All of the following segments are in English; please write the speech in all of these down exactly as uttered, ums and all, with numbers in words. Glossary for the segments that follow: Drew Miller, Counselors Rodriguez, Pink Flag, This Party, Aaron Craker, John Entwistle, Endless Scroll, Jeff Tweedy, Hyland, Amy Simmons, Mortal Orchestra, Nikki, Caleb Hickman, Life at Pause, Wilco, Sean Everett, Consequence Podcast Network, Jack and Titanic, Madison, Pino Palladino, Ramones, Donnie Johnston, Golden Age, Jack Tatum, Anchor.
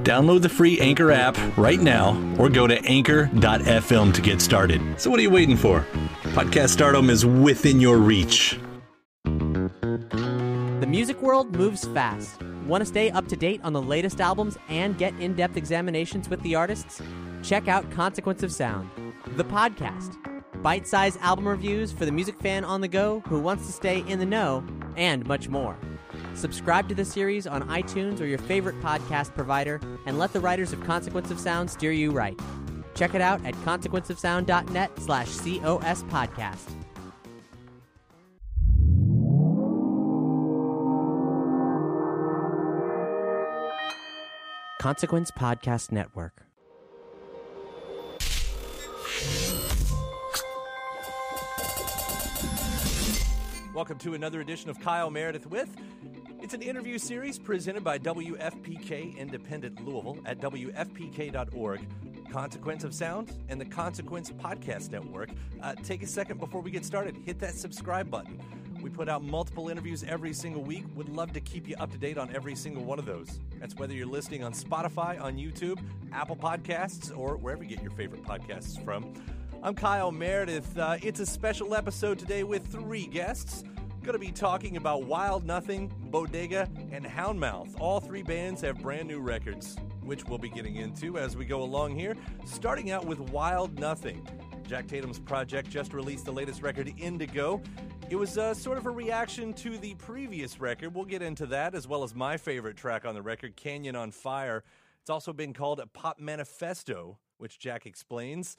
Download the free Anchor app right now or go to anchor dot f m to get started. So what are you waiting for? Podcast stardom is within your reach. The music world moves fast. Want to stay up to date on the latest albums and get in-depth examinations with the artists? Check out Consequence of Sound, the podcast. Bite-sized album reviews for the music fan on the go who wants to stay in the know and much more. Subscribe to the series on iTunes or your favorite podcast provider and let the writers of Consequence of Sound steer you right. Check it out at consequenceofsound.net slash COS podcast. Consequence Podcast Network. Welcome to another edition of Kyle Meredith With. It's an interview series presented by W F P K Independent Louisville at W F P K dot org. Consequence of Sound and the Consequence Podcast Network. Uh, take a second before we get started. Hit that subscribe button. We put out multiple interviews every single week. Would love to keep you up to date on every single one of those. That's whether you're listening on Spotify, on YouTube, Apple Podcasts, or wherever you get your favorite podcasts from. I'm Kyle Meredith. Uh, it's a special episode today with three guests. Going to be talking about Wild Nothing, Bodega, and Houndmouth. All three bands have brand new records, which we'll be getting into as we go along here. Starting out with Wild Nothing. Jack Tatum's project just released the latest record, Indigo. It was uh, sort of a reaction to the previous record. We'll get into that, as well as my favorite track on the record, Canyon on Fire. It's also been called a pop manifesto, which Jack explains.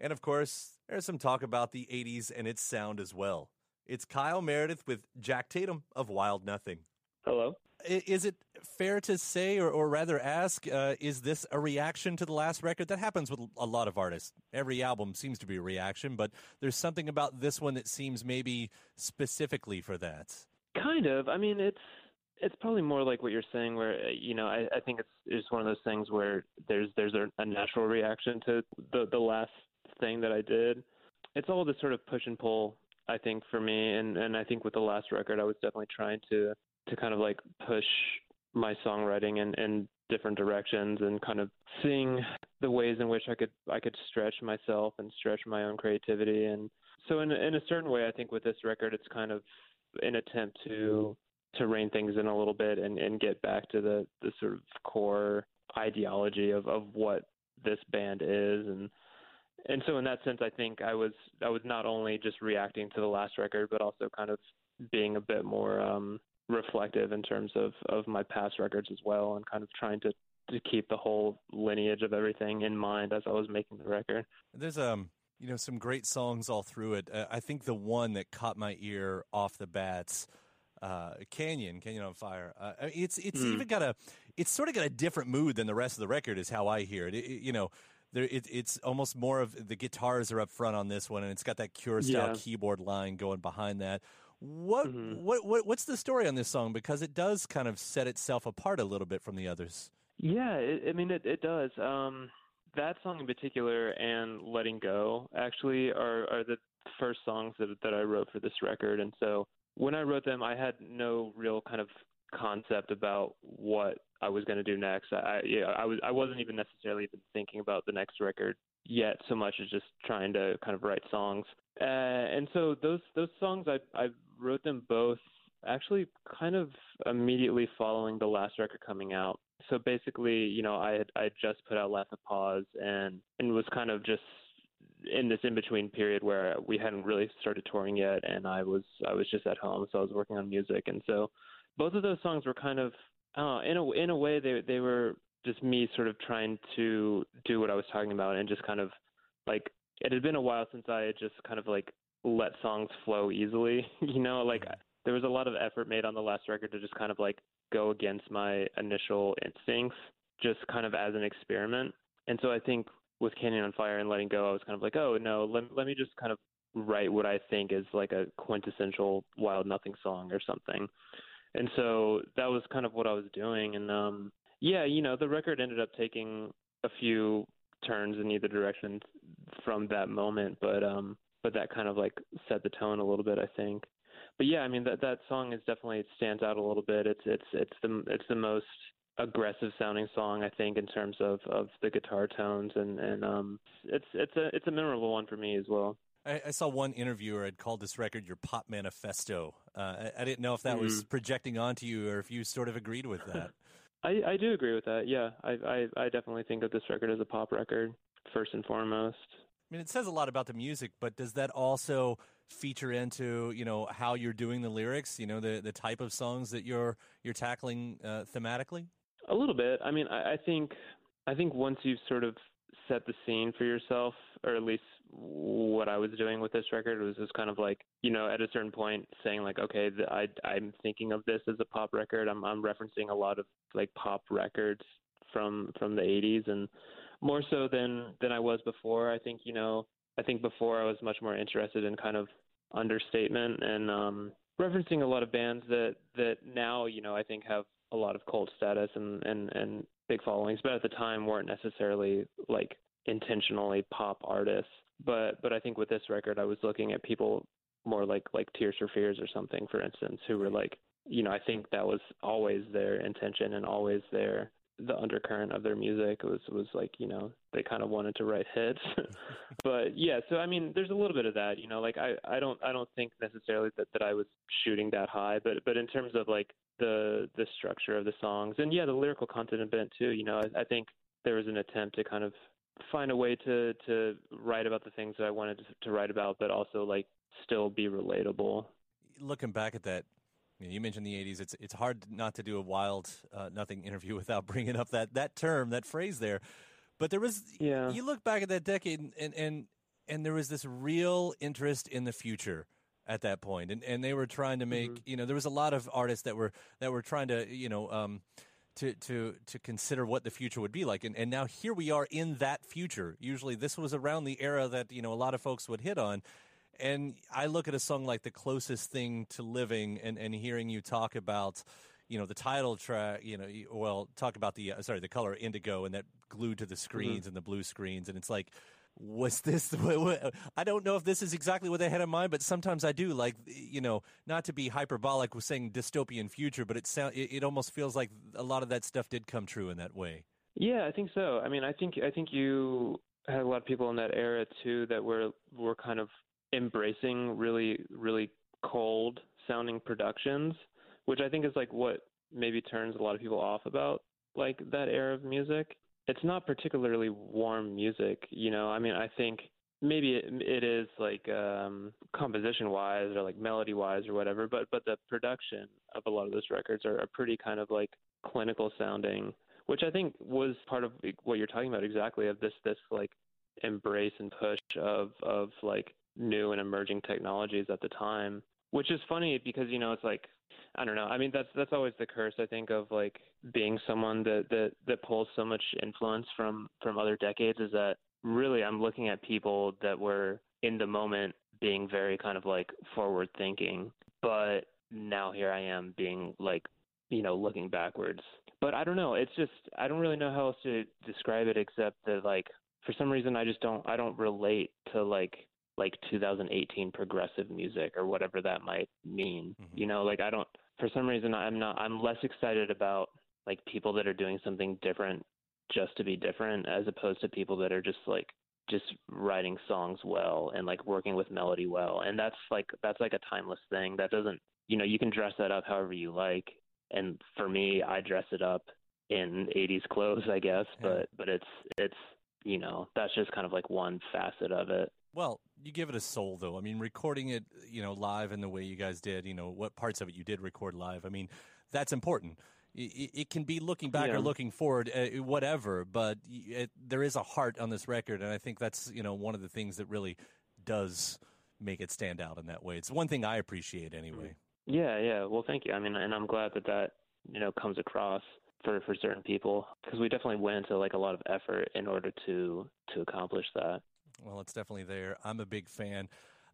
And, of course, there's some talk about the eighties and its sound as well. It's Kyle Meredith with Jack Tatum of Wild Nothing. Hello. Is it fair to say, or, or rather ask, uh, is this a reaction to the last record? That happens with a lot of artists. Every album seems to be a reaction, but there's something about this one that seems maybe specifically for that. Kind of. I mean, it's it's probably more like what you're saying where, you know, I, I think it's, it's one of those things where there's there's a, a natural reaction to the, the last thing that I did. It's all this sort of push and pull, I think, for me, and and I think with the last record I was definitely trying to to kind of like push my songwriting in, in different directions and kind of seeing the ways in which I could I could stretch myself and stretch my own creativity. And so in in a certain way I think with this record it's kind of an attempt to to rein things in a little bit and, and get back to the, the sort of core ideology of, of what this band is. And And so in that sense, I think I was I was not only just reacting to the last record, but also kind of being a bit more um, reflective in terms of, of my past records as well, and kind of trying to, to keep the whole lineage of everything in mind as I was making the record. There's um you know some great songs all through it. Uh, I think the one that caught my ear off the bats, uh, Canyon, Canyon on Fire. Uh, it's it's mm. even got a it's sort of got a different mood than the rest of the record is how I hear it. It, it you know. there, it, it's almost more of the guitars are up front on this one, and it's got that Cure style yeah. keyboard line going behind that. What, mm-hmm. what what what's the story on this song? Because it does kind of set itself apart a little bit from the others. Yeah, it, I mean, it, it does. Um, that song in particular and Letting Go actually are, are the first songs that, that I wrote for this record. And so when I wrote them, I had no real kind of concept about what I was going to do next. I, yeah, I was, I wasn't even necessarily even thinking about the next record yet so much as just trying to kind of write songs. Uh, and so those, those songs, I, I wrote them both actually kind of immediately following the last record coming out. So basically, you know, I had, I had just put out Life at Pause and, and was kind of just in this in-between period where we hadn't really started touring yet. And I was, I was just at home. So I was working on music. And so both of those songs were kind of, uh, in a, in a way they, they were just me sort of trying to do what I was talking about and just kind of like, it had been a while since I had just kind of like let songs flow easily, you know, like there was a lot of effort made on the last record to just kind of like go against my initial instincts, just kind of as an experiment. And so I think with Canyon on Fire and Letting Go, I was kind of like, oh no, let, let me just kind of write what I think is like a quintessential Wild Nothing song or something. And so that was kind of what I was doing. And um, yeah, you know, the record ended up taking a few turns in either direction from that moment. But um, but that kind of like set the tone a little bit, I think. But yeah, I mean, that that song is definitely, it stands out a little bit. It's it's it's the it's the most aggressive sounding song, I think, in terms of, of the guitar tones, and and um, it's it's a it's a memorable one for me as well. I, I saw one interviewer had called this record your pop manifesto. Uh, I, I didn't know if that mm. was projecting onto you or if you sort of agreed with that. I, I do agree with that. Yeah, I, I I definitely think of this record as a pop record first and foremost. I mean, it says a lot about the music, but does that also feature into, you know, how you're doing the lyrics, you know, the, the type of songs that you're you're tackling uh, thematically? A little bit. I mean, I, I think I think once you've sort of set the scene for yourself, or at least what I was doing with this record was just kind of like, you know, at a certain point saying like, okay, the, I, I'm thinking of this as a pop record. I'm, I'm referencing a lot of like pop records from from the eighties, and more so than than I was before. I think, you know, I think before I was much more interested in kind of understatement and um, referencing a lot of bands that that now, you know, I think have a lot of cult status and, and, and big followings, but at the time weren't necessarily like intentionally pop artists. But but I think with this record, I was looking at people more like like Tears for Fears or something, for instance, who were like, you know, I think that was always their intention and always their the undercurrent of their music was, was like, you know, they kind of wanted to write hits. But yeah, so I mean, there's a little bit of that, you know, like I, I don't I don't think necessarily that, that I was shooting that high, but but in terms of like the the structure of the songs and yeah, the lyrical content of it too, you know, I, I think there was an attempt to kind of find a way to, to write about the things that I wanted to, to write about, but also like still be relatable. Looking back at that, you mentioned the eighties. It's it's hard not to do a Wild uh, Nothing interview without bringing up that, that term, that phrase there. But there was, yeah. you look back at that decade, and, and, and, and there was this real interest in the future at that point. And and they were trying to make, mm-hmm. you know, there was a lot of artists that were that were trying to, you know, um, to to to consider what the future would be like. And, and now here we are in that future. Usually this was around the era that, you know, a lot of folks would hit on. And I look at a song like The Closest Thing to Living, and, and hearing you talk about, you know, the title track, you know, well, talk about the, uh, sorry, the color indigo and that glued to the screens mm-hmm. and the blue screens. And it's like, was this, I don't know if this is exactly what they had in mind, but sometimes I do like, you know, not to be hyperbolic with saying dystopian future, but it sound, it, it almost feels like a lot of that stuff did come true in that way. Yeah, I think so. I mean, I think, I think you had a lot of people in that era too, that were, were kind of embracing really, really cold sounding productions, which I think is like what maybe turns a lot of people off about like that era of music. It's not particularly warm music, you know, I mean, I think maybe it, it is like um, composition wise or like melody wise or whatever, but, but the production of a lot of those records are, are pretty kind of like clinical sounding, which I think was part of what you're talking about exactly, of this, this like embrace and push of, of like new and emerging technologies at the time. which is funny because, you know, it's like, I don't know. I mean, that's that's always the curse, I think, of like being someone that that, that pulls so much influence from, from other decades, is that really I'm looking at people that were in the moment being very kind of like forward thinking. But now here I am being like, you know, looking backwards. But I don't know. It's just, I don't really know how else to describe it except that, like, for some reason, I just don't, I don't relate to like, like two thousand eighteen progressive music or whatever that might mean. Mm-hmm. You know, like I don't, for some reason, I'm not, I'm less excited about like people that are doing something different just to be different, as opposed to people that are just like, just writing songs well and like working with melody well. And that's like, that's like a timeless thing that doesn't, you know, you can dress that up however you like. And for me, I dress it up in eighties clothes, I guess, but, but it's, it's, you know, that's just kind of like one facet of it. Well, you give it a soul, though. I mean, recording it, you know, live in the way you guys did, you know, what parts of it you did record live. I mean, that's important. It, it can be looking back yeah. or looking forward, uh, whatever, but it, there is a heart on this record, and I think that's, you know, one of the things that really does make it stand out in that way. It's one thing I appreciate anyway. Mm-hmm. Yeah, yeah. Well, thank you. I mean, and I'm glad that that, you know, comes across for, for certain people, because we definitely went into like a lot of effort in order to to accomplish that. Well, it's definitely there. I'm a big fan.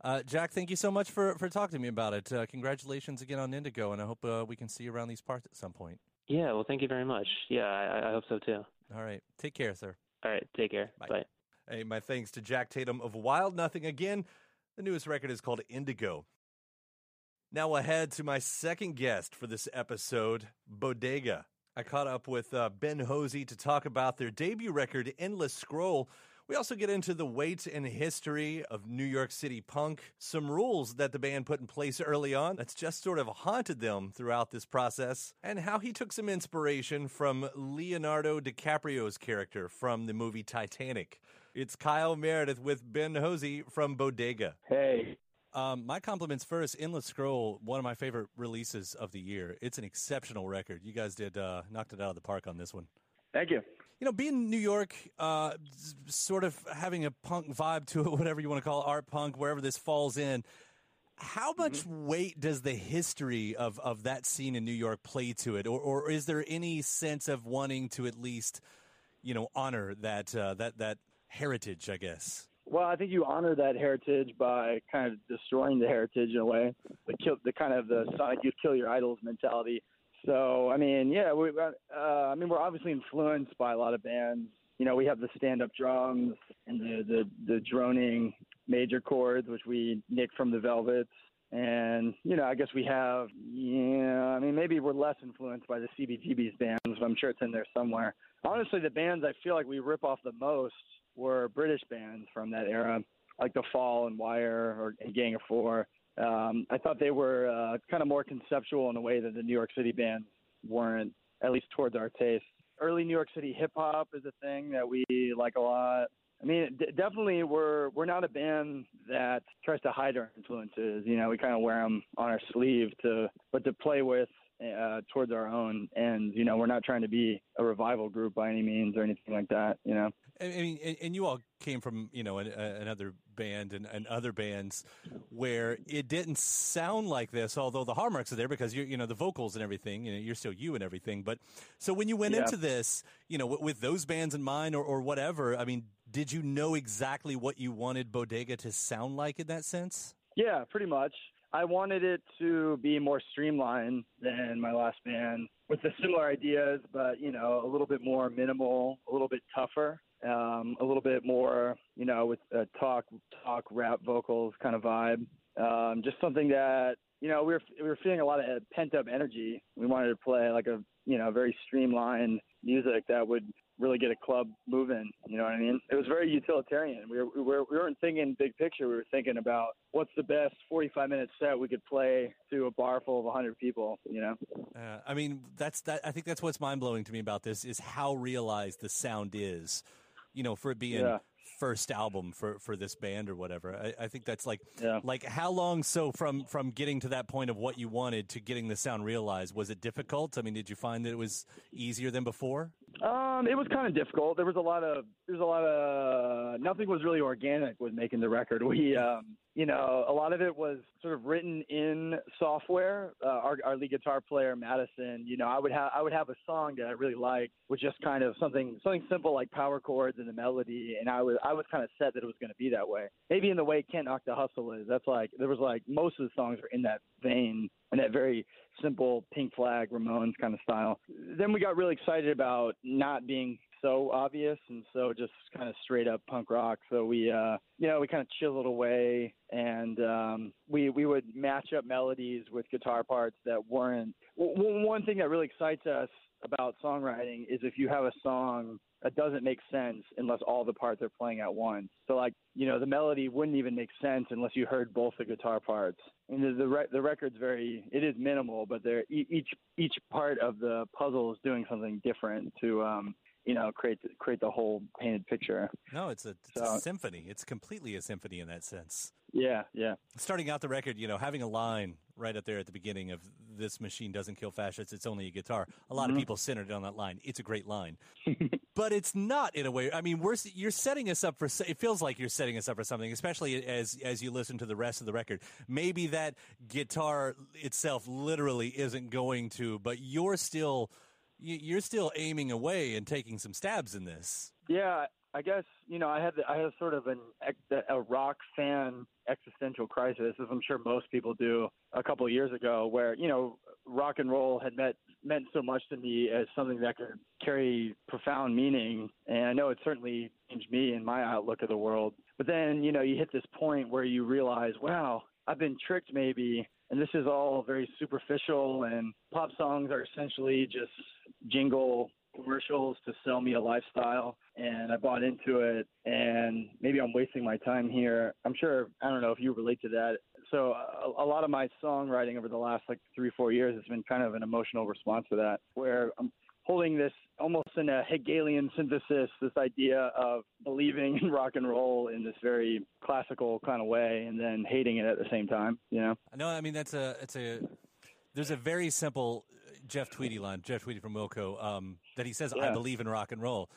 Uh, Jack, thank you so much for, for talking to me about it. Uh, congratulations again on Indigo, and I hope uh, we can see you around these parts at some point. Yeah, well, thank you very much. Yeah, I, I hope so too. All right. Take care, sir. All right. Take care. Bye. Bye. Hey, my thanks to Jack Tatum of Wild Nothing. Again, the newest record is called Indigo. Now ahead to my second guest for this episode, Bodega. I caught up with uh, Ben Hosey to talk about their debut record, Endless Scroll. We also get into the weight and history of New York City punk, some rules that the band put in place early on that's just sort of haunted them throughout this process, and how he took some inspiration from Leonardo DiCaprio's character from the movie Titanic. It's Kyle Meredith with Ben Hosey from Bodega. Hey. Um, my compliments first. Endless Scroll, one of my favorite releases of the year. It's an exceptional record. You guys did uh, knocked it out of the park on this one. Thank you. You know, being in New York, uh, sort of having a punk vibe to it, whatever you want to call it, art punk, wherever this falls in, how much mm-hmm. weight does the history of, of that scene in New York play to it? Or, or is there any sense of wanting to at least, you know, honor that uh, that that heritage, I guess? Well, I think you honor that heritage by kind of destroying the heritage in a way, the, kill, the kind of the Sonic, you kill your idols mentality. So, I mean, yeah, we, uh, I mean, we're obviously influenced by a lot of bands. You know, we have the stand-up drums and the, the, the droning major chords, which we nicked from the Velvets. And, you know, I guess we have, yeah, I mean, maybe we're less influenced by the C B G B's bands, but I'm sure it's in there somewhere. Honestly, the bands I feel like we rip off the most were British bands from that era, like The Fall and Wire or and Gang of Four. Um, I thought they were uh, kind of more conceptual in a way that the New York City bands weren't, at least towards our taste. Early New York City hip-hop is a thing that we like a lot. I mean, d- definitely we're, we're not a band that tries to hide our influences. You know, we kind of wear them on our sleeve, to, but to play with Uh, towards our own. And, you know, we're not trying to be a revival group by any means or anything like that, you know. I mean, and, and you all came from, you know, an, uh, another band and, and other bands where it didn't sound like this, although the hallmarks are there because, you're, you know, the vocals and everything, you know, you're still you and everything. But so when you went yeah. into this, you know, w- with those bands in mind or, or whatever, I mean, did you know exactly what you wanted Bodega to sound like in that sense? Yeah, pretty much. I wanted it to be more streamlined than my last band, with the similar ideas, but, you know, a little bit more minimal, a little bit tougher, um, a little bit more, you know, with a talk, talk, rap, vocals kind of vibe. Um, just something that, you know, we were, we were feeling a lot of pent up energy. We wanted to play like a, you know, very streamlined music that would really get a club moving. You know what I mean? It was very utilitarian. We were, we, were, we weren't thinking big picture. We were thinking about what's the best forty-five minute set we could play to a bar full of one hundred people, you know? Uh, I mean, that's that. I think that's what's mind-blowing to me about this is how realized the sound is, you know, for it being yeah. first album for, for this band or whatever. I, I think that's like, yeah. like how long so from, from getting to that point of what you wanted to getting the sound realized, was it difficult? I mean, did you find that it was easier than before? Um, it was kind of difficult. There was a lot of, there's a lot of, nothing was really organic with making the record. We, um, you know, a lot of it was sort of written in software. Uh, our, our lead guitar player, Madison, you know, I would have, I would have a song that I really liked with just kind of something, something simple like power chords and a melody. And I was, I was kind of set that it was going to be that way. Maybe in the way Kent Knock the Hustle is, that's like, there was like, most of the songs were in that vein and that very simple Pink Flag, Ramones kind of style. Then we got really excited about not being so obvious and so just kind of straight up punk rock. So we, uh, you know, we kind of chiseled away and um, we we would match up melodies with guitar parts that weren't. W- one thing that really excites us about songwriting is if you have a song that doesn't make sense unless all the parts are playing at once. So like, you know, the melody wouldn't even make sense unless you heard both the guitar parts. And the the, re- the record's very, it is minimal, but they're e- each each part of the puzzle is doing something different to, um, you know, create create the whole painted picture. No, it's a, it's so, a symphony. It's completely a symphony in that sense. Yeah, yeah. Starting out the record, you know, having a line right up there at the beginning of "This machine doesn't kill fascists, it's only a guitar." A lot mm-hmm. of people centered on that line. It's a great line. But it's not in a way. I mean, we're you're setting us up for it feels like you're setting us up for something, especially as as you listen to the rest of the record. Maybe that guitar itself literally isn't going to, but you're still you're still aiming away and taking some stabs in this. Yeah, I guess, you know, I had I had sort of an a rock fan existential crisis, as I'm sure most people do, a couple of years ago, where, you know, rock and roll had met, meant so much to me as something that could carry profound meaning. And I know it certainly changed me and my outlook of the world. But then, you know, you hit this point where you realize, wow, I've been tricked maybe. And this is all very superficial. And pop songs are essentially just jingle commercials to sell me a lifestyle. And I bought into it. And maybe I'm wasting my time here. I'm sure, I don't know if you relate to that. So a, a lot of my songwriting over the last like three, four years has been kind of an emotional response to that, where I'm holding this almost in a Hegelian synthesis, this idea of believing in rock and roll in this very classical kind of way and then hating it at the same time, you know? No, I mean, that's a, it's a, there's a very simple Jeff Tweedy line, Jeff Tweedy from Wilco, um, that he says, yeah. I believe in rock and roll.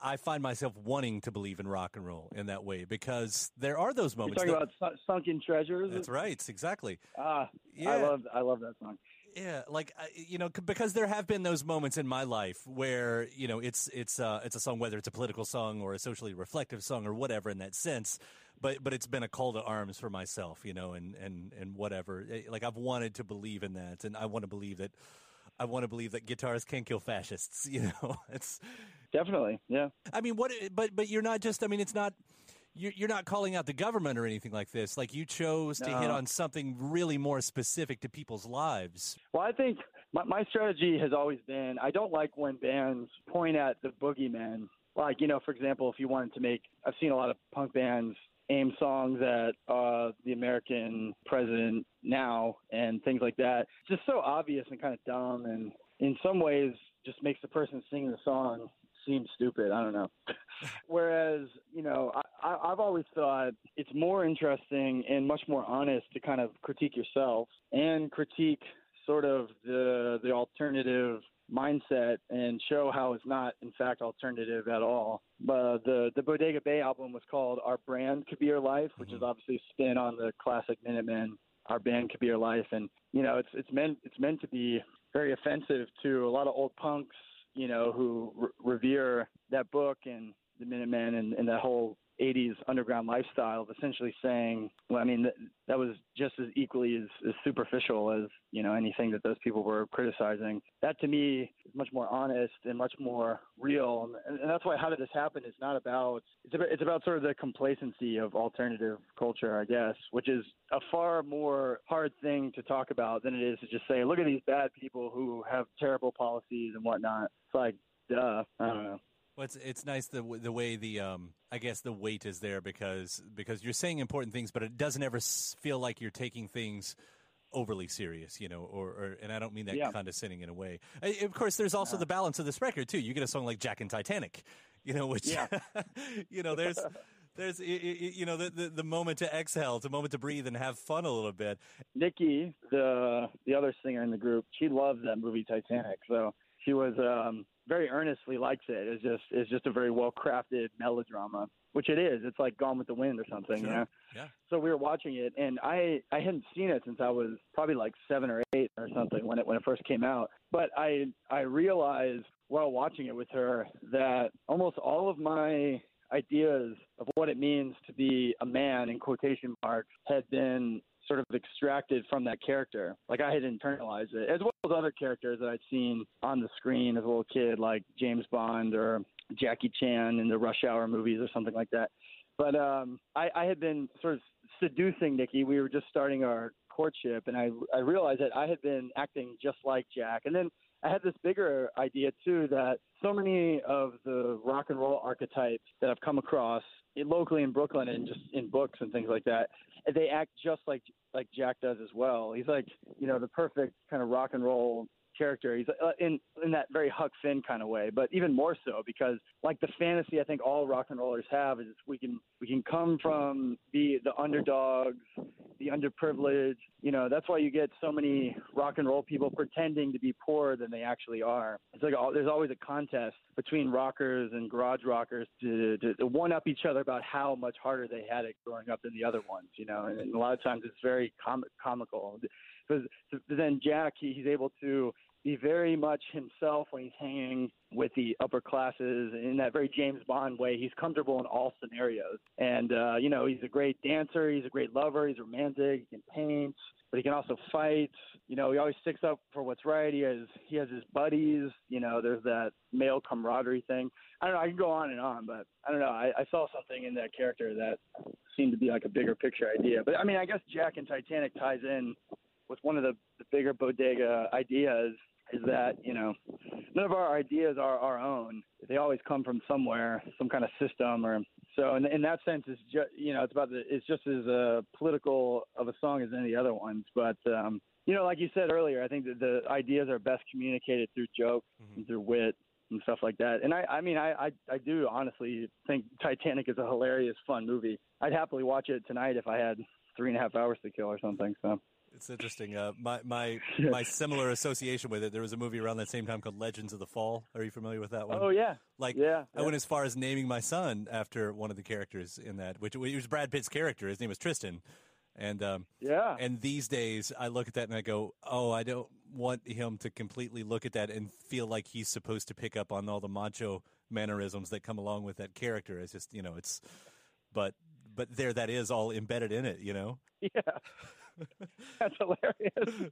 I find myself wanting to believe in rock and roll in that way because there are those moments. You're talking that, about Sunken Treasures? That's right, exactly. Ah, yeah. I love I love that song. Yeah, like, you know, because there have been those moments in my life where, you know, it's it's uh, it's a song, whether it's a political song or a socially reflective song or whatever in that sense, but but it's been a call to arms for myself, you know, and, and, and whatever. Like, I've wanted to believe in that, and I want to believe that I want to believe that guitars can kill fascists, you know. It's definitely, yeah. I mean, what? But but you're not just. I mean, it's not. You're, you're not calling out the government or anything like this. Like, you chose no. to hit on something really more specific to people's lives. Well, I think my, my strategy has always been I don't like when bands point at the boogeyman. Like, you know, for example, if you wanted to make, I've seen a lot of punk bands aim songs at uh, the American president now and things like that. It's just so obvious and kind of dumb, and in some ways just makes the person singing the song seem stupid. I don't know. Whereas, you know, I, I, I've always thought it's more interesting and much more honest to kind of critique yourself and critique sort of the the alternative mindset and show how it's not, in fact, alternative at all. Uh, the the Bodega Bay album was called Our Brand Could Be Your Life, which mm-hmm. is obviously a spin on the classic Minutemen, Our Band Could Be Your Life. And, you know, it's it's meant it's meant to be very offensive to a lot of old punks, you know, who re- revere that book and the Minutemen and, and that whole eighties underground lifestyle of essentially saying, well, I mean, th- that was just as equally as, as superficial as, you know, anything that those people were criticizing. That to me is much more honest and much more real. And, and that's why How Did This Happen? It's not about, it's about, it's about sort of the complacency of alternative culture, I guess, which is a far more hard thing to talk about than it is to just say, look at these bad people who have terrible policies and whatnot. It's like, duh, I don't know. Well, it's, it's nice the the way the um I guess the weight is there because because you're saying important things, but it doesn't ever feel like you're taking things overly serious, you know, or, or and I don't mean that yeah. condescending in a way. I, of course, there's also yeah. the balance of this record too. You get a song like Jack and Titanic, you know, which yeah. you know there's there's you know the, the the moment to exhale, it's a moment to breathe and have fun a little bit. Nikki, the the other singer in the group, she loved that movie Titanic, so she was um. very earnestly likes it. It's just it's just a very well-crafted melodrama, which it is. It's like Gone with the Wind or something. Sure. You know? Yeah. So we were watching it, and I, I hadn't seen it since I was probably like seven or eight or something when it when it first came out. But I I realized while watching it with her that almost all of my ideas of what it means to be a man, in quotation marks, had been sort of extracted from that character. Like, I had internalized it, as well as other characters that I'd seen on the screen as a little kid, like James Bond or Jackie Chan in the Rush Hour movies or something like that. But um, I, I had been sort of seducing Nikki. We were just starting our courtship, and I, I realized that I had been acting just like Jack. And then I had this bigger idea, too, that so many of the rock and roll archetypes that I've come across locally in Brooklyn and just in books and things like that, they act just like like Jack does as well. He's like, you know, the perfect kind of rock and roll character. He's in in that very Huck Finn kind of way, but even more so, because like the fantasy I think all rock and rollers have is we can we can come from the the underdogs, the underprivileged. You know, that's why you get so many rock and roll people pretending to be poorer than they actually are. It's like all, there's always a contest between rockers and garage rockers to, to, to one-up each other about how much harder they had it growing up than the other ones, you know, and, and a lot of times it's very com- comical. Because then Jack, he, he's able to be very much himself when he's hanging with the upper classes in that very James Bond way. He's comfortable in all scenarios. And, uh, you know, he's a great dancer. He's a great lover. He's romantic. He can paint, but he can also fight. You know, he always sticks up for what's right. He has he has his buddies. You know, there's that male camaraderie thing. I don't know. I can go on and on, but I don't know. I, I saw something in that character that seemed to be like a bigger picture idea. But, I mean, I guess Jack and Titanic ties in with one of the, the bigger Bodega ideas, is that, you know, none of our ideas are our own. They always come from somewhere, some kind of system. Or so in, in that sense, it's just, you know, it's about the, it's just as uh, political of a song as any other ones. But, um, you know, like you said earlier, I think that the ideas are best communicated through joke, mm-hmm. and through wit and stuff like that. And I, I mean, I, I, I do honestly think Titanic is a hilarious, fun movie. I'd happily watch it tonight if I had three and a half hours to kill or something. So. It's interesting. Uh, my my my similar association with it. There was a movie around that same time called Legends of the Fall. Are you familiar with that one? Oh yeah. Like yeah, I yeah. went as far as naming my son after one of the characters in that, which it was Brad Pitt's character. His name was Tristan. And um, yeah. And these days, I look at that and I go, oh, I don't want him to completely look at that and feel like he's supposed to pick up on all the macho mannerisms that come along with that character. It's just, you know, it's, but. But there, that is all embedded in it, you know? Yeah. That's hilarious.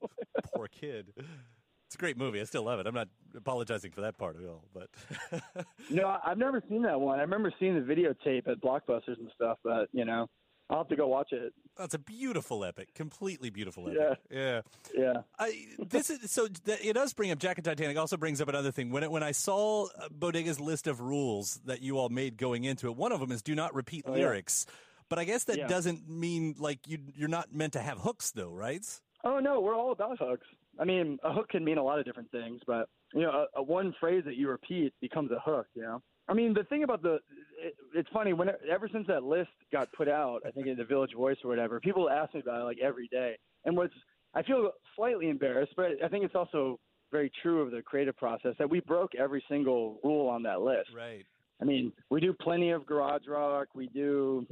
Poor kid. It's a great movie. I still love it. I'm not apologizing for that part at all. But no, I've never seen that one. I remember seeing the videotape at Blockbusters and stuff, but, you know, I'll have to go watch it. That's a beautiful epic. Completely beautiful epic. Yeah. Yeah. yeah. I, this is, so th- it does bring up, Jack and Titanic also brings up another thing. When it, when I saw Bodega's list of rules that you all made going into it, one of them is do not repeat oh, lyrics. Yeah. But I guess that yeah. doesn't mean, like, you, you're not meant to have hooks, though, right? Oh, no, we're all about hooks. I mean, a hook can mean a lot of different things, but, you know, a, a one phrase that you repeat becomes a hook, you know? I mean, the thing about the it, – it's funny. When it, ever since that list got put out, I think in the Village Voice or whatever, people ask me about it like every day. And what's – I feel slightly embarrassed, but I think it's also very true of the creative process that we broke every single rule on that list. Right. I mean, we do plenty of garage rock. We do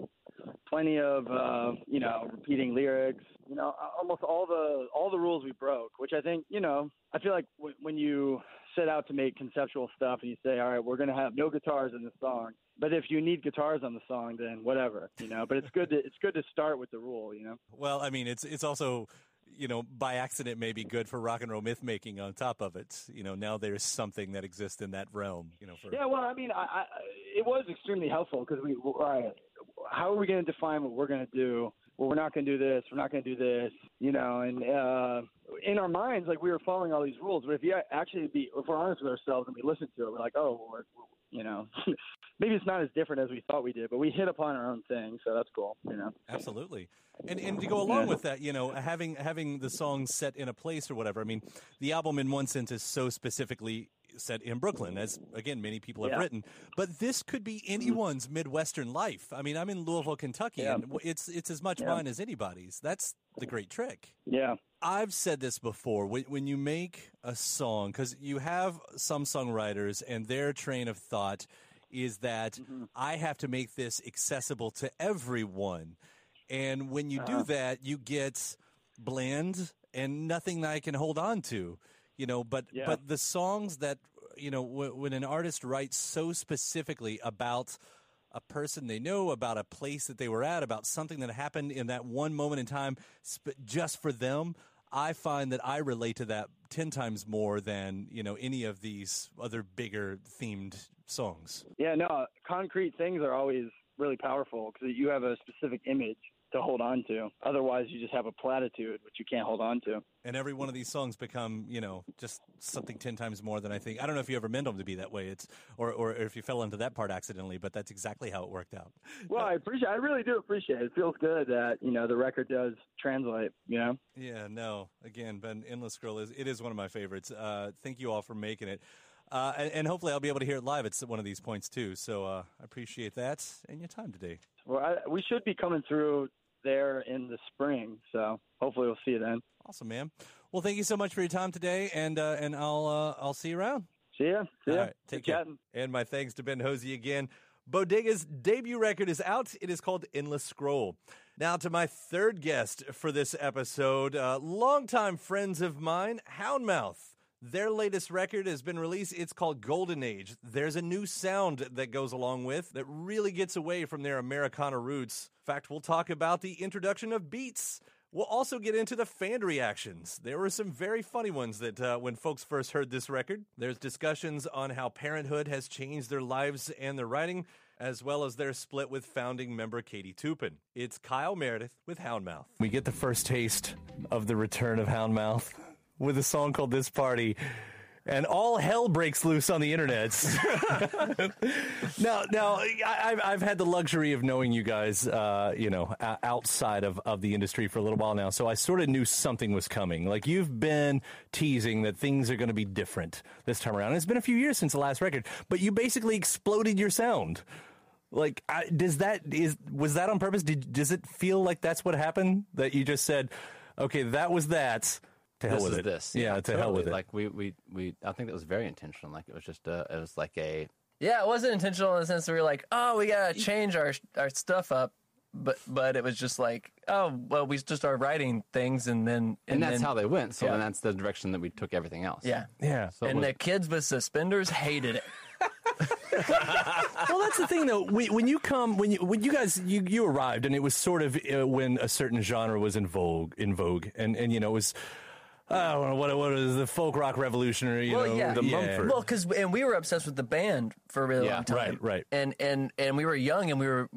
plenty of, uh, you know, repeating lyrics. You know, almost all the all the rules we broke, which I think, you know, I feel like w- when you set out to make conceptual stuff and you say, all right, we're going to have no guitars in the song. But if you need guitars on the song, then whatever, you know. But it's good to it's good to start with the rule, you know. Well, I mean, it's it's also, you know, by accident maybe good for rock and roll myth making on top of it. You know, now there's something that exists in that realm, you know. For... Yeah, well, I mean, I, I, it was extremely helpful because we, uh, how are we going to define what we're going to do? Well, we're not going to do this. We're not going to do this, you know, and uh, in our minds, like we were following all these rules. But if you actually be, if we're honest with ourselves and we listen to it, we're like, oh, we're, we're, you know, maybe it's not as different as we thought we did, but we hit upon our own thing. So that's cool, you know. Absolutely. And and to go along yeah. with that, you know, having having the song set in a place or whatever. I mean, the album in one sense is so specifically set in Brooklyn, as, again, many people have yeah. written. But this could be anyone's Midwestern life. I mean, I'm in Louisville, Kentucky, yeah. and it's it's as much yeah. mine as anybody's. That's the great trick. Yeah. I've said this before. When, when you make a song, because you have some songwriters and their train of thought is that mm-hmm. I have to make this accessible to everyone. And when you uh-huh. do that, you get bland and nothing that I can hold on to. You know, but yeah. but the songs that, you know, w- when an artist writes so specifically about a person they know, about a place that they were at, about something that happened in that one moment in time sp- just for them, I find that I relate to that ten times more than, you know, any of these other bigger themed songs. Yeah, no, concrete things are always really powerful because you have a specific image to hold on to. Otherwise, you just have a platitude, which you can't hold on to. And every one of these songs become, you know, just something ten times more than I think. I don't know if you ever meant them to be that way, it's or, or if you fell into that part accidentally, but that's exactly how it worked out. Well, I appreciate. I really do appreciate it. It feels good that, you know, the record does translate, you know? Yeah, no. Again, Ben, Endless Scroll, is it is one of my favorites. Uh, thank you all for making it. Uh, and, and hopefully I'll be able to hear it live at one of these points, too. So uh, I appreciate that and your time today. Well, I, we should be coming through there in the spring, so hopefully we'll see you then. Awesome, man. Well, thank you so much for your time today, and uh, and I'll uh, I'll see you around. See ya. See ya. All right, take care. And my thanks to Ben Hosey again. Bodega's debut record is out. It is called Endless Scroll. Now to my third guest for this episode, uh, longtime friends of mine, Houndmouth. Their latest record has been released. It's called Golden Age. There's a new sound that goes along with that really gets away from their Americana roots. In fact, we'll talk about the introduction of beats. We'll also get into the fan reactions. There were some very funny ones that uh, when folks first heard this record. There's discussions on how parenthood has changed their lives and their writing, as well as their split with founding member Katie Tupin. It's Kyle Meredith with Houndmouth. We get the first taste of the return of Houndmouth with a song called This Party, and all hell breaks loose on the internets. now, now I, I've had the luxury of knowing you guys, uh, you know, outside of, of the industry for a little while now, so I sort of knew something was coming. Like, you've been teasing that things are going to be different this time around. And it's been a few years since the last record, but you basically exploded your sound. Like, I, does that is was that on purpose? Did does it feel like that's what happened? That you just said, okay, that was that. To hell with it. This. Yeah, to hell with it. Like we, we, we, I think that was very intentional. Like it was just a, it was like a, yeah, it wasn't intentional in the sense that we were like, oh, we gotta change our our stuff up, but but it was just like, oh, well, we just started writing things, and then and, and that's then, how they went. So yeah. then that's the direction that we took everything else. Yeah, yeah. So and was, the kids with suspenders hated it. Well, that's the thing, though. We, when you come, when you when you guys you, you arrived, and it was sort of uh, when a certain genre was in vogue, in vogue, and and you know it was. I don't know what what is the folk rock revolutionary, you well, know, yeah. the Mumford. Well, because and we were obsessed with the band for a really yeah, long time, right? Right. And and and we were young, and we were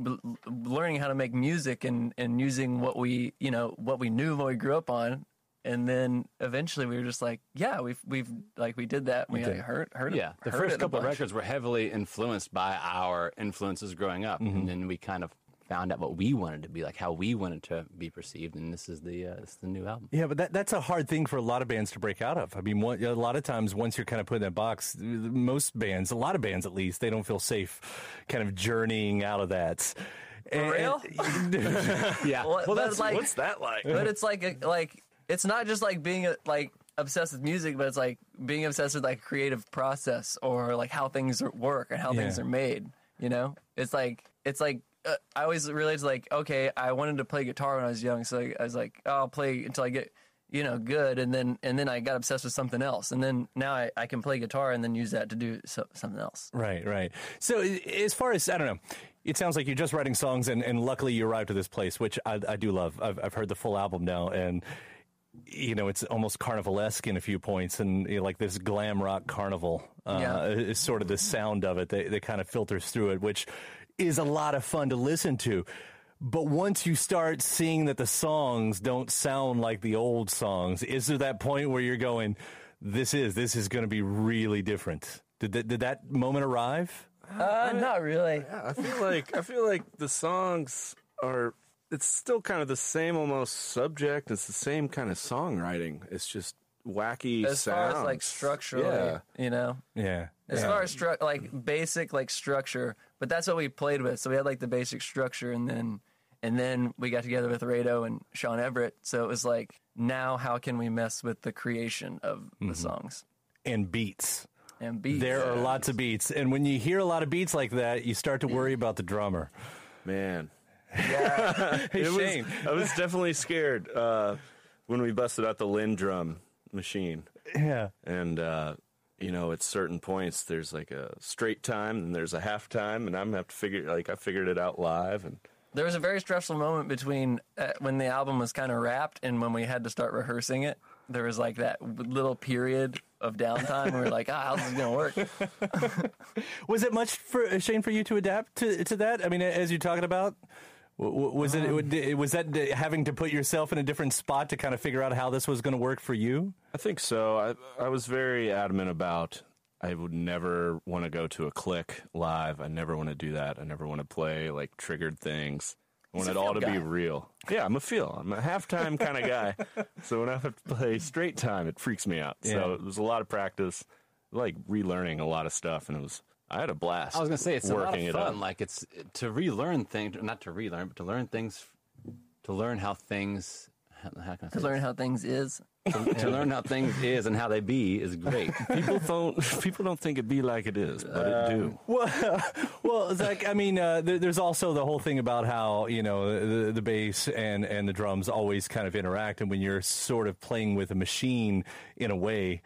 learning how to make music and, and using what we you know what we knew, what we grew up on, and then eventually we were just like, yeah, we've we've like we did that. And we we did. Like heard heard yeah. Of, the heard first couple of records were heavily influenced by our influences growing up, mm-hmm. and then we kind of found out what we wanted to be like, how we wanted to be perceived, and this is the uh, this is the new album. Yeah, but that, that's a hard thing for a lot of bands to break out of. I mean, one, a lot of times once you're kind of put in that box, most bands, a lot of bands at least, they don't feel safe kind of journeying out of that. For and, real? And, yeah. Well, well that's like, what's that like? But it's like a, like it's not just like being a, like obsessed with music, but it's like being obsessed with like creative process or like how things work and how yeah. things are made. You know, it's like it's like. Uh, I always related to like, okay, I wanted to play guitar when I was young, so I, I was like, oh, I'll play until I get, you know, good, and then and then I got obsessed with something else, and then now I, I can play guitar and then use that to do so, something else. Right, right. So as far as, I don't know, it sounds like you're just writing songs, and, and luckily you arrived to this place, which I, I do love. I've, I've heard the full album now, and you know, it's almost carnivalesque in a few points, and you know, like this glam rock carnival uh, yeah. is sort of the sound of it that, that kind of filters through it, which is a lot of fun to listen to. But once you start seeing that the songs don't sound like the old songs, is there that point where you're going, this is this is going to be really different? Did, th- did that moment arrive? Uh, I, not really. Yeah, I feel like I feel like the songs are... It's still kind of the same almost subject. It's the same kind of songwriting. It's just wacky as sounds. As far as like structurally, yeah. you know? Yeah. As yeah. far as stru- like basic like structure, but that's what we played with. So we had like the basic structure, and then and then we got together with Rado and Sean Everett. So it was like, now how can we mess with the creation of the mm-hmm. songs? And beats. And beats. There yeah. are lots of beats. And when you hear a lot of beats like that, you start to worry yeah. about the drummer. Man. Yeah. Hey, it Shane. Was, I was definitely scared uh, when we busted out the Linn drum machine. Yeah. And, uh, you know, at certain points, there's like a straight time and there's a half time, and I'm going to have to figure, like, I figured it out live. And there was a very stressful moment between uh, when the album was kind of wrapped and when we had to start rehearsing it. There was like that little period of downtime where we were like, ah, how's this going to work? Was it much, for Shane, for you to adapt to, to that? I mean, as you're talking about, was um, it was that having to put yourself in a different spot to kind of figure out how this was going to work for you? I think so. I, I was very adamant about I would never want to go to a click live. I never want to do that. I never want to play like triggered things. I want it all to guy. be real. Yeah, I'm a feel. I'm a halftime kind of guy. So when I have to play straight time, it freaks me out. Yeah. So it was a lot of practice, like relearning a lot of stuff, and it was. I had a blast. I was gonna say it's a lot of fun. It like it's to relearn things, not to relearn, but to learn things, to learn how things. How, how can I say to learn this? how things is. To, to learn how things is and how they be is great. People don't people don't think it be like it is, but um, it do. Well, well, it's like, I mean, uh, there, there's also the whole thing about how, you know, the, the bass and, and the drums always kind of interact, and when you're sort of playing with a machine in a way,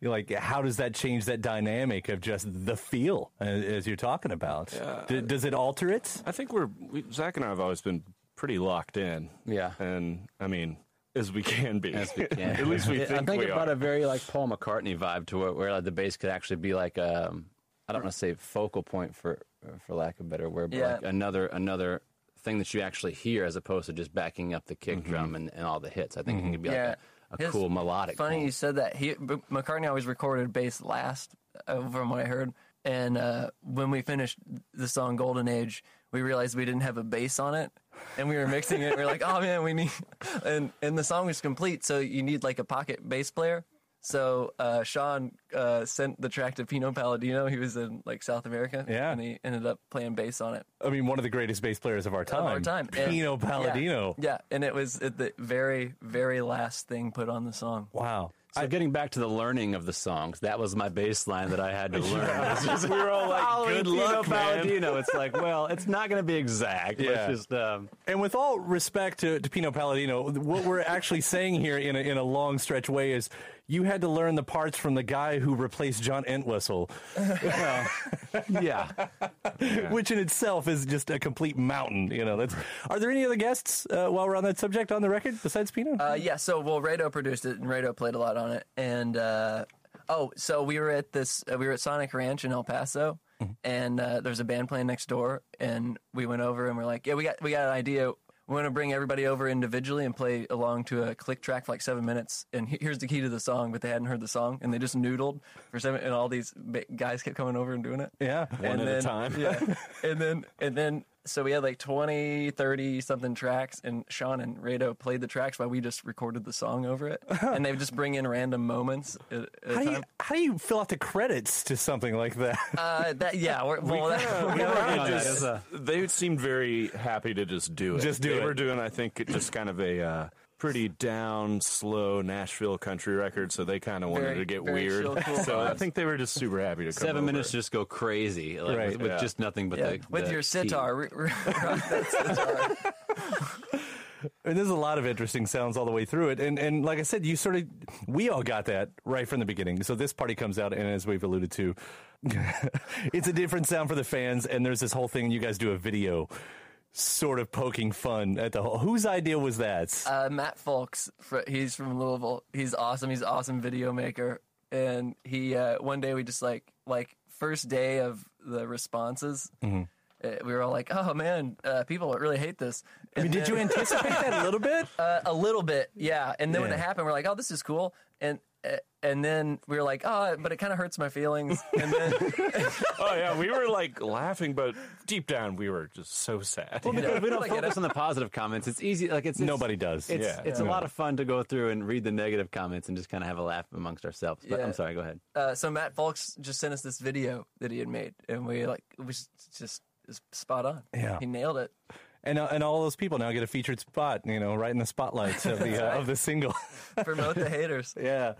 you're like, how does that change that dynamic of just the feel as, as you're talking about? Yeah. D- does it alter it? I think we're we, Zach and I have always been pretty locked in. Yeah, and I mean. As we can be. As we can. At least we think we are. I think it brought a very, like, Paul McCartney vibe to it, where like, the bass could actually be, like, um, I don't want to say focal point, for for lack of a better word, but, yeah. like, another another thing that you actually hear as opposed to just backing up the kick mm-hmm. drum and, and all the hits. I think mm-hmm. it could be, like, yeah. a, a His, cool melodic. Funny point. You said that. He, McCartney always recorded bass last, uh, from what I heard. And uh, when we finished the song Golden Age, we realized we didn't have a bass on it, and we were mixing it. And we were like, oh, man, we need... And and the song was complete, so you need, like, a pocket bass player. So uh, Sean uh, sent the track to Pino Palladino. He was in, like, South America, yeah. and he ended up playing bass on it. I mean, one of the greatest bass players of our time. Of our time. Pino and, Palladino. Yeah, yeah, and it was the very, very last thing put on the song. Wow. So getting back to the learning of the songs, that was my baseline that I had to learn. Yeah. Just, we were all like, good luck, Palladino. It's like, well, it's not going to be exact. Yeah. Just, um... And with all respect to, to Pino Palladino, what we're actually saying here in a, in a long stretch way is you had to learn the parts from the guy who replaced John Entwistle. Well, yeah. yeah. Which in itself is just a complete mountain. You know. That's. Are there any other guests uh, while we're on that subject on the record besides Pino? Uh, yeah, so, well, Rado produced it, and Rado played a lot on on it, and uh oh so we were at this uh, we were at Sonic Ranch in El Paso, mm-hmm. and uh there's a band playing next door, and we went over and we're like, yeah we got we got an idea, we want to bring everybody over individually and play along to a click track for like seven minutes, and he- here's the key to the song, but they hadn't heard the song, and they just noodled for seven, and all these ba- guys kept coming over and doing it, yeah one and at then, a time yeah and then and then so we had like twenty, thirty something tracks, and Sean and Rado played the tracks while we just recorded the song over it. And they would just bring in random moments. At, at how, do you, how do you fill out the credits to something like that? Uh, that yeah, we're, well, we kinda, we're we kinda just, that a... they seemed very happy to just do it. Just do they it. They were doing, I think, just kind of a uh, pretty down, slow Nashville country record, so they kind of wanted very, to get weird. Chill, cool so vibes. I think they were just super happy to come Seven over. minutes just go crazy, like, right, with, with yeah. just nothing but yeah. the With the your sitar. Rock that sitar. And there's a lot of interesting sounds all the way through it. And, and like I said, you sort of, we all got that right from the beginning. So this party comes out, and as we've alluded to, it's a different sound for the fans, and there's this whole thing, and you guys do a video sort of poking fun at the whole. Whose idea was that? Uh, Matt Folks. He's from Louisville. He's awesome. He's an awesome video maker. And he, uh, one day we just like, like first day of the responses, mm-hmm. we were all like, oh man, uh, people really hate this. And I mean, then, did you anticipate that a little bit? Uh, a little bit. Yeah. And then yeah. when it happened, we're like, oh, this is cool. And And then we were like, oh, but it kind of hurts my feelings. And then, oh, yeah, we were like laughing, but deep down we were just so sad. Well, because yeah. we don't like focus it. on the positive comments. It's easy. Like it's, it's Nobody does. It's, yeah. it's yeah. a lot of fun to go through and read the negative comments and just kind of have a laugh amongst ourselves. But yeah. I'm sorry, go ahead. Uh, so Matt Folks just sent us this video that he had made, and we like it was just it was spot on. Yeah. He nailed it. And uh, and all those people now get a featured spot, you know, right in the spotlights of the uh, right. of the single. Promote the haters. Yeah.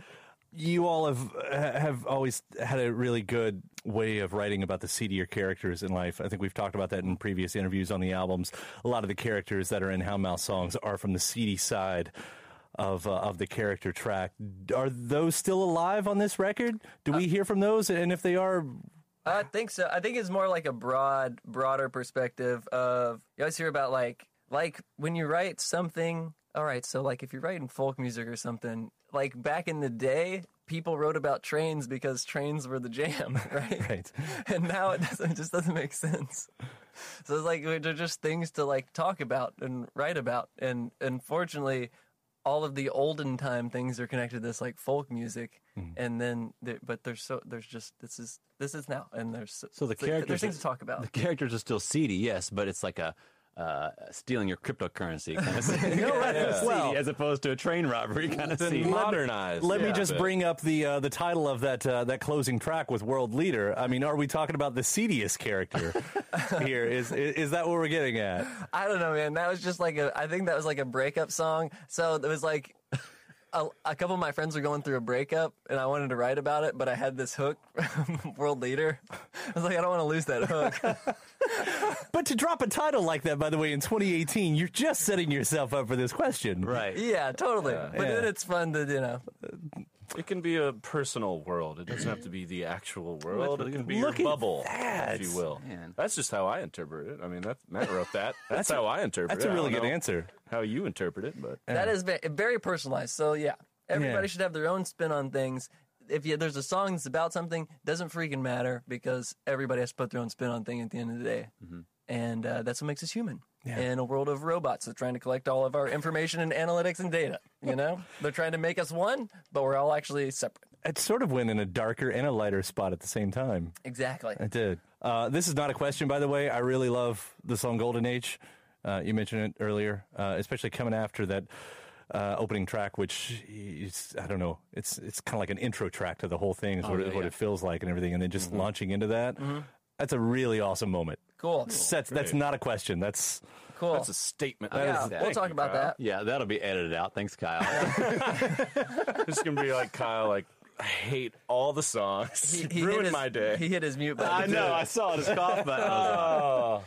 You all have have always had a really good way of writing about the seedier characters in life. I think we've talked about that in previous interviews on the albums. A lot of the characters that are in Houndmouth songs are from the seedy side of uh, of the character track. Are those still alive on this record? Do we uh, hear from those? And if they are... I think so. I think it's more like a broad, broader perspective of... You always hear about, like, like when you write something... All right, so, like, if you're writing folk music or something... Like, back in the day, people wrote about trains because trains were the jam, right? Right. And now it, doesn't, it just doesn't make sense. So it's like, they're just things to, like, talk about and write about. And unfortunately, all of the olden time things are connected to this, like, folk music. Mm. And then, but there's so, there's just, this is, this is now. And there's, so, so the characters, like, there's things to talk about. The characters are still seedy, yes, but it's like a... Uh, stealing your cryptocurrency kind of thing. No, right. Yeah. Well, as opposed to a train robbery kind of thing. Modernized. Let yeah, me just but... bring up the uh, the title of that uh, that closing track with World Leader. I mean, are we talking about the seediest character here? Is, is is that what we're getting at? I don't know, man. That was just like a. I think that was like a breakup song. So it was like. A, a couple of my friends were going through a breakup, and I wanted to write about it, but I had this hook, World Leader. I was like, I don't want to lose that hook. But to drop a title like that, by the way, in twenty eighteen, you're just setting yourself up for this question. Right. Yeah, totally. Uh, but yeah. then it's fun to, you know... It can be a personal world. It doesn't have to be the actual world. It can be Look your bubble, that. if you will. Man. That's just how I interpret it. I mean, that, Matt wrote that. That's, that's how a, I interpret that's it. That's a really good answer. How you interpret it, but yeah. that is very personalized. So yeah, everybody yeah. should have their own spin on things. If you, there's a song that's about something, doesn't freaking matter because everybody has to put their own spin on thing at the end of the day, mm-hmm. and uh, that's what makes us human. Yeah. In a world of robots, they're trying to collect all of our information and analytics and data. You know, they're trying to make us one, but we're all actually separate. It sort of went in a darker and a lighter spot at the same time. Exactly, it did. Uh, this is not a question, by the way. I really love the song "Golden Age." Uh, you mentioned it earlier, uh, especially coming after that uh, opening track, which is, I don't know, it's it's kind of like an intro track to the whole thing, is oh, what, yeah, it, what yeah. it feels like and everything, and then just mm-hmm. launching into that. Mm-hmm. That's a really awesome moment. Cool. That's, that's not a question. That's cool. That's a statement. That yeah. is, we'll talk you, about Kyle. that. Yeah, that'll be edited out. Thanks, Kyle. It's going to be like Kyle, like, I hate all the songs. He, he ruined his, my day. He hit his mute button. I know. Too. I saw his cough button. Oh.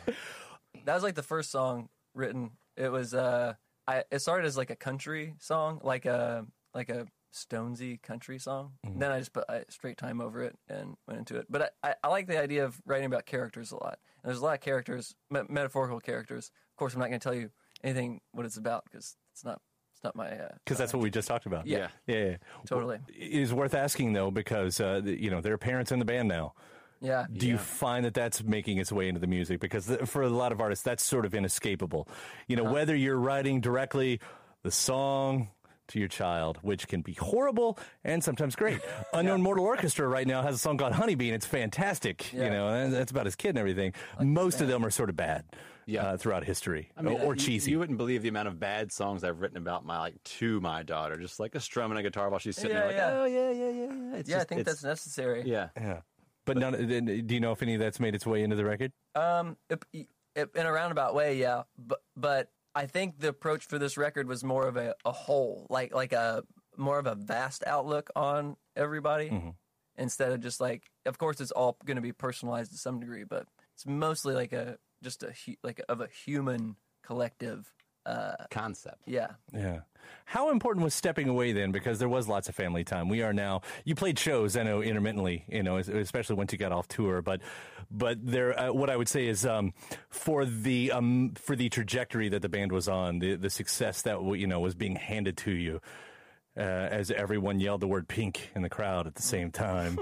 That was like the first song written. It was, uh, I, it started as like a country song, like a, like a, Stonesy country song. Mm-hmm. Then I just put I, straight time over it and went into it. But I, I, I like the idea of writing about characters a lot. And there's a lot of characters, me- metaphorical characters. Of course, I'm not going to tell you anything what it's about because it's not it's not my. Because uh, that's what we just talked about. Yeah, yeah, yeah, yeah. Totally. Well, it is worth asking though because uh, you know there are parents in the band now. Yeah. Do yeah. you find that that's making its way into the music? Because th- for a lot of artists, that's sort of inescapable. You know, uh-huh. whether you're writing directly the song. To your child, which can be horrible and sometimes great. Unknown yeah. Mortal Orchestra right now has a song called Honeybee, and it's fantastic. Yeah. You know, and that's about his kid and everything. Like Most of them are sort of bad yeah. uh, throughout history, I mean, or, or you, cheesy. You wouldn't believe the amount of bad songs I've written about my like to my daughter, just like a strumming a guitar while she's sitting yeah, there, like yeah. oh yeah, yeah, yeah. It's yeah, just, I think that's necessary. Yeah, yeah. But, but none, do you know if any of that's made its way into the record? Um, it, it, in a roundabout way, yeah, but but. I think the approach for this record was more of a, a whole, like like a more of a vast outlook on everybody mm-hmm. instead of just like, of course, it's all going to be personalized to some degree, but it's mostly like a just a like of a human collective uh, concept. Yeah, yeah. How important was stepping away then? Because there was lots of family time. We are now. You played shows, I know, intermittently, you know, especially once you got off tour. But, but there, uh, what I would say is, um, for the um, for the trajectory that the band was on, the the success that you know was being handed to you, uh, as everyone yelled the word pink in the crowd at the same time.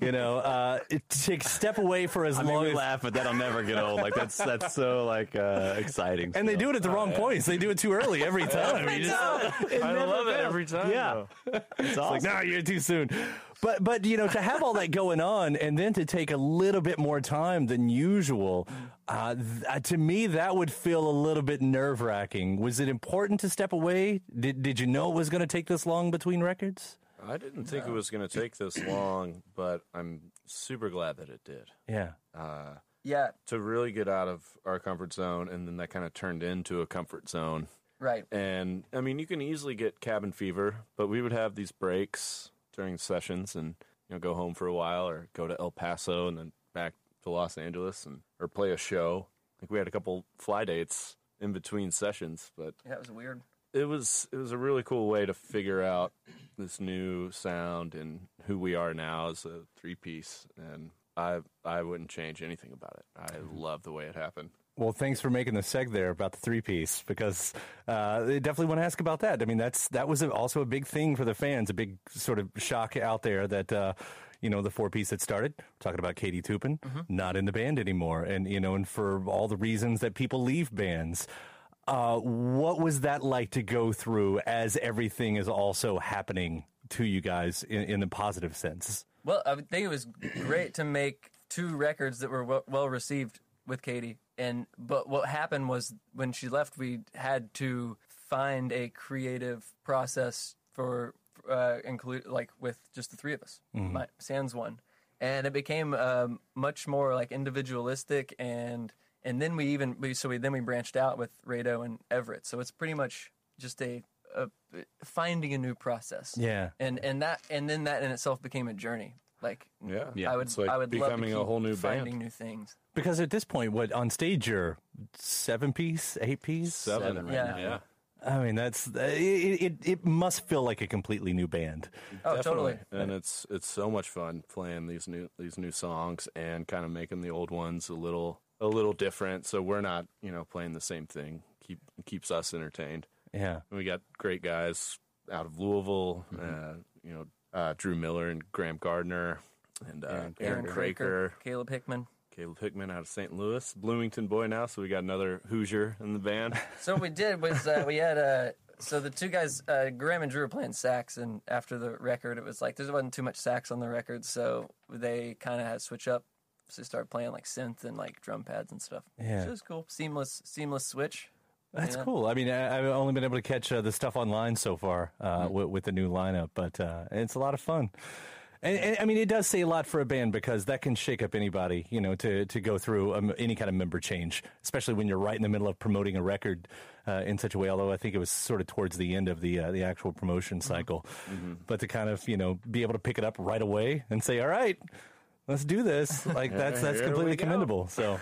You know, uh, it takes step away for as I long mean, we laugh, but that'll never get old. Like that's that's so like uh, exciting. And so. They do it at the wrong uh, points. They do it too early every time. Every time. Just, I love fails. It every time. Yeah, though. It's awesome. It's like, no, you're too soon. But, but you know, to have all that going on and then to take a little bit more time than usual, uh, th- to me, that would feel a little bit nerve-wracking. Was it important to step away? Did, did you know it was going to take this long between records? I didn't think no. it was going to take this long, but I'm super glad that it did. Yeah. Uh, yeah. To really get out of our comfort zone, and then that kind of turned into a comfort zone. Right. And, I mean, you can easily get cabin fever, but we would have these breaks during sessions, and you know, go home for a while, or go to El Paso and then back to Los Angeles, and or play a show. Like we had a couple fly dates in between sessions, but yeah, it was weird. It was it was a really cool way to figure out this new sound and who we are now as a three piece. And I I wouldn't change anything about it. I love the way it happened. Well, thanks for making the seg there about the three-piece, because uh, they definitely want to ask about that. I mean, that's that was also a big thing for the fans, a big sort of shock out there that, uh, you know, the four-piece that started, we're talking about Katie Tupin, mm-hmm. not in the band anymore. And, you know, and for all the reasons that people leave bands, uh, what was that like to go through as everything is also happening to you guys in, in the positive sense? Well, I think it was great to make two records that were w- well-received with Katie. And but what happened was when she left, we had to find a creative process for uh, include like with just the three of us, mm-hmm. my, sans one, and it became um, much more like individualistic. And and then we even we, so we then we branched out with Rado and Everett. So it's pretty much just a, a finding a new process. Yeah, and and that and then that in itself became a journey. Like yeah, yeah. I would like I would love to keep a whole new finding band. New things. Because at this point, what on stage you're seven piece, eight piece, seven, seven right yeah. now. Yeah. I mean, that's it, it. It must feel like a completely new band. Oh, definitely. Totally. And it's it's so much fun playing these new these new songs and kind of making the old ones a little a little different. So we're not you know playing the same thing. Keep keeps us entertained. Yeah. And we got great guys out of Louisville. Mm-hmm. Uh, you know, uh, Drew Miller and Graham Gardner and uh, Aaron, Aaron, Aaron Craker, Craker, Caleb Hickman. Caleb Hickman out of Saint Louis, Bloomington boy now, so we got another Hoosier in the band. So what we did was uh, we had, uh, so the two guys, uh, Graham and Drew were playing sax, and after the record, it was like, there wasn't too much sax on the record, so they kind of had to switch up, so they started playing like synth and like drum pads and stuff. Yeah. So it was cool. Seamless, seamless switch. That's yeah. cool. I mean, I, I've only been able to catch uh, the stuff online so far uh, mm-hmm. with, with the new lineup, but uh, it's a lot of fun. And, and, I mean, it does say a lot for a band because that can shake up anybody, you know, to, to go through um, any kind of member change, especially when you're right in the middle of promoting a record uh, in such a way, although I think it was sort of towards the end of the uh, the actual promotion cycle. Mm-hmm. But to kind of, you know, be able to pick it up right away and say, all right, let's do this. Like, that's that's completely commendable. So,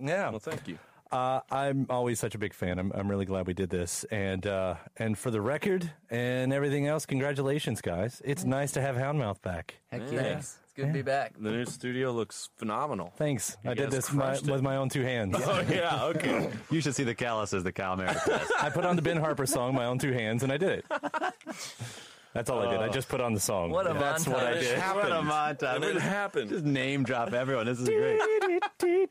yeah. Well, thank you. Uh, I'm always such a big fan. I'm I'm really glad we did this. And uh, and for the record and everything else, congratulations, guys. It's nice to have Houndmouth back. Heck yeah. Thanks. It's good yeah. to be back. The new studio looks phenomenal. Thanks. You I did this my, with my own two hands. Oh, yeah, okay. You should see the calluses the Kyle Meredith has. I put on the Ben Harper song, my own two hands, and I did it. That's all uh, I did. I just put on the song. What a That's montage. What I did. Happened. What a montage. And it just, happened. Just name drop everyone. This is great.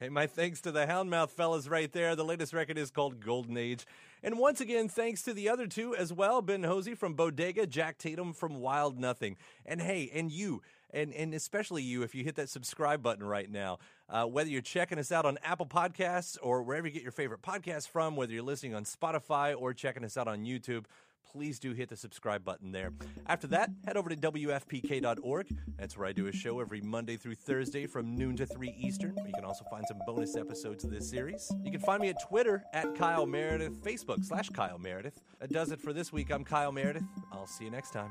Hey, my thanks to the Houndmouth fellas right there. The latest record is called Golden Age. And once again, thanks to the other two as well, Ben Hosey from Bodega, Jack Tatum from Wild Nothing. And hey, and you, and, and especially you, if you hit that subscribe button right now, uh, whether you're checking us out on Apple Podcasts or wherever you get your favorite podcasts from, whether you're listening on Spotify or checking us out on YouTube, please do hit the subscribe button there. After that, head over to W F P K dot org. That's where I do a show every Monday through Thursday from noon to three Eastern. You can also find some bonus episodes of this series. You can find me at Twitter at Kyle Meredith, Facebook slash Kyle Meredith. That does it for this week. I'm Kyle Meredith. I'll see you next time.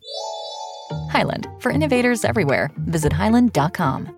Hyland, for innovators everywhere. Visit hyland dot com.